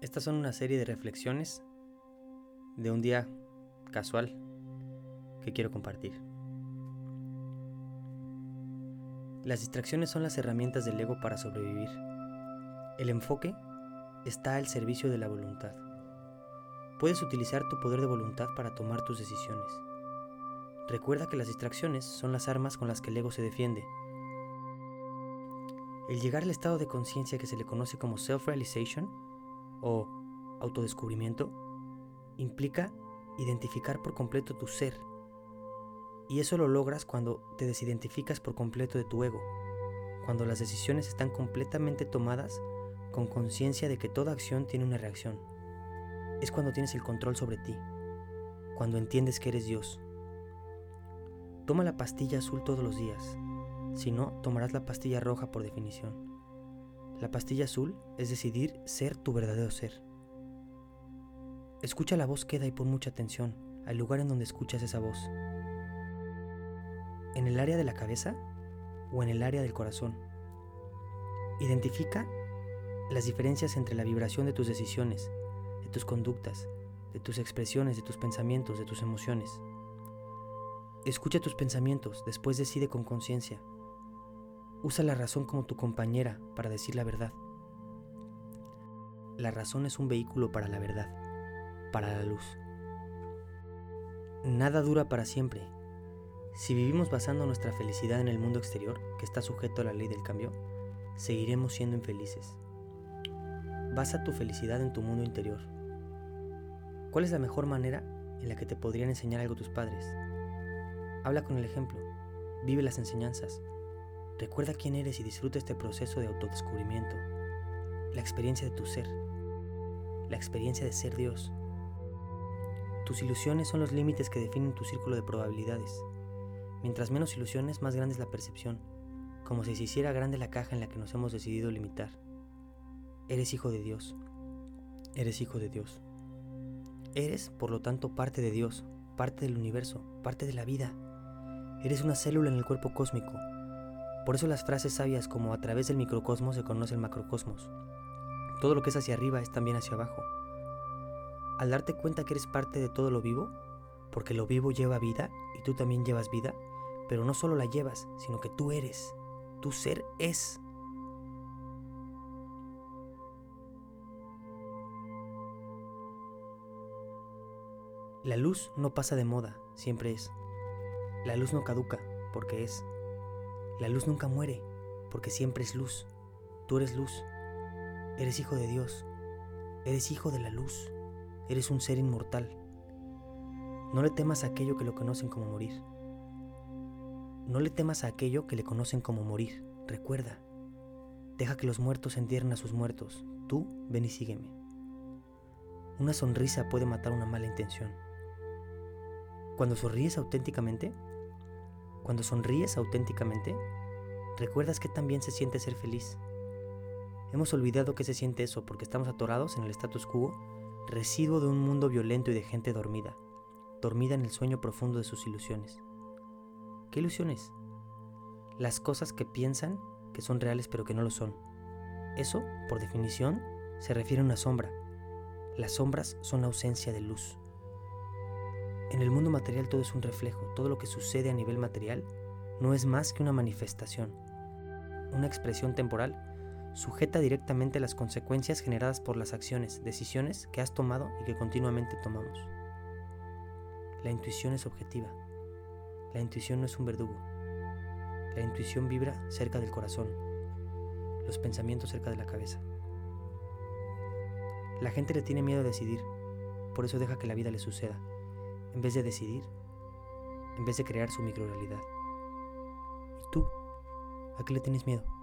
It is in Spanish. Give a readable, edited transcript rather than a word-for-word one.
Estas son una serie de reflexiones de un día casual que quiero compartir. Las distracciones son las herramientas del ego para sobrevivir. El enfoque está al servicio de la voluntad. Puedes utilizar tu poder de voluntad para tomar tus decisiones. Recuerda que las distracciones son las armas con las que el ego se defiende. El llegar al estado de conciencia que se le conoce como self-realization o autodescubrimiento, implica identificar por completo tu ser. Y eso lo logras cuando te desidentificas por completo de tu ego, cuando las decisiones están completamente tomadas con conciencia de que toda acción tiene una reacción. Es cuando tienes el control sobre ti, cuando entiendes que eres Dios. Toma la pastilla azul todos los días, si no, tomarás la pastilla roja por definición. La pastilla azul es decidir ser tu verdadero ser. Escucha la voz queda y pon mucha atención al lugar en donde escuchas esa voz. ¿En el área de la cabeza o en el área del corazón? Identifica las diferencias entre la vibración de tus decisiones, de tus conductas, de tus expresiones, de tus pensamientos, de tus emociones. Escucha tus pensamientos, después decide con conciencia. Usa la razón como tu compañera para decir la verdad. La razón es un vehículo para la verdad, para la luz. Nada dura para siempre. Si vivimos basando nuestra felicidad en el mundo exterior, que está sujeto a la ley del cambio, seguiremos siendo infelices. Basa tu felicidad en tu mundo interior. ¿Cuál es la mejor manera en la que te podrían enseñar algo tus padres? Habla con el ejemplo, vive las enseñanzas. Recuerda quién eres y disfruta este proceso de autodescubrimiento, la experiencia de tu ser, la experiencia de ser Dios. Tus ilusiones son los límites que definen tu círculo de probabilidades. Mientras menos ilusiones, más grande es la percepción, como si se hiciera grande la caja en la que nos hemos decidido limitar. Eres hijo de Dios. Eres hijo de Dios. Eres, por lo tanto, parte de Dios, parte del universo, parte de la vida. Eres una célula en el cuerpo cósmico. Por eso las frases sabias como a través del microcosmos se conoce el macrocosmos. Todo lo que es hacia arriba es también hacia abajo. Al darte cuenta que eres parte de todo lo vivo, porque lo vivo lleva vida y tú también llevas vida, pero no solo la llevas, sino que tú eres, tu ser es. La luz no pasa de moda, siempre es. La luz no caduca, porque es. La luz nunca muere, porque siempre es luz. Tú eres luz. Eres hijo de Dios. Eres hijo de la luz. Eres un ser inmortal. No le temas a aquello que lo conocen como morir. No le temas a aquello que le conocen como morir. Recuerda. Deja que los muertos entierren a sus muertos. Tú, ven y sígueme. Una sonrisa puede matar una mala intención. Cuando sonríes auténticamente, recuerdas que también se siente ser feliz. Hemos olvidado que se siente eso porque estamos atorados en el status quo, residuo de un mundo violento y de gente dormida en el sueño profundo de sus ilusiones. ¿Qué ilusiones? Las cosas que piensan que son reales pero que no lo son. Eso, por definición, se refiere a una sombra. Las sombras son la ausencia de luz. En el mundo material todo es un reflejo, todo lo que sucede a nivel material no es más que una manifestación, una expresión temporal sujeta directamente a las consecuencias generadas por las acciones, decisiones que has tomado y que continuamente tomamos. La intuición es objetiva, la intuición no es un verdugo, la intuición vibra cerca del corazón, los pensamientos cerca de la cabeza. La gente le tiene miedo a decidir, por eso deja que la vida le suceda. En vez de decidir, en vez de crear su microrealidad. ¿Y tú? ¿A qué le tienes miedo?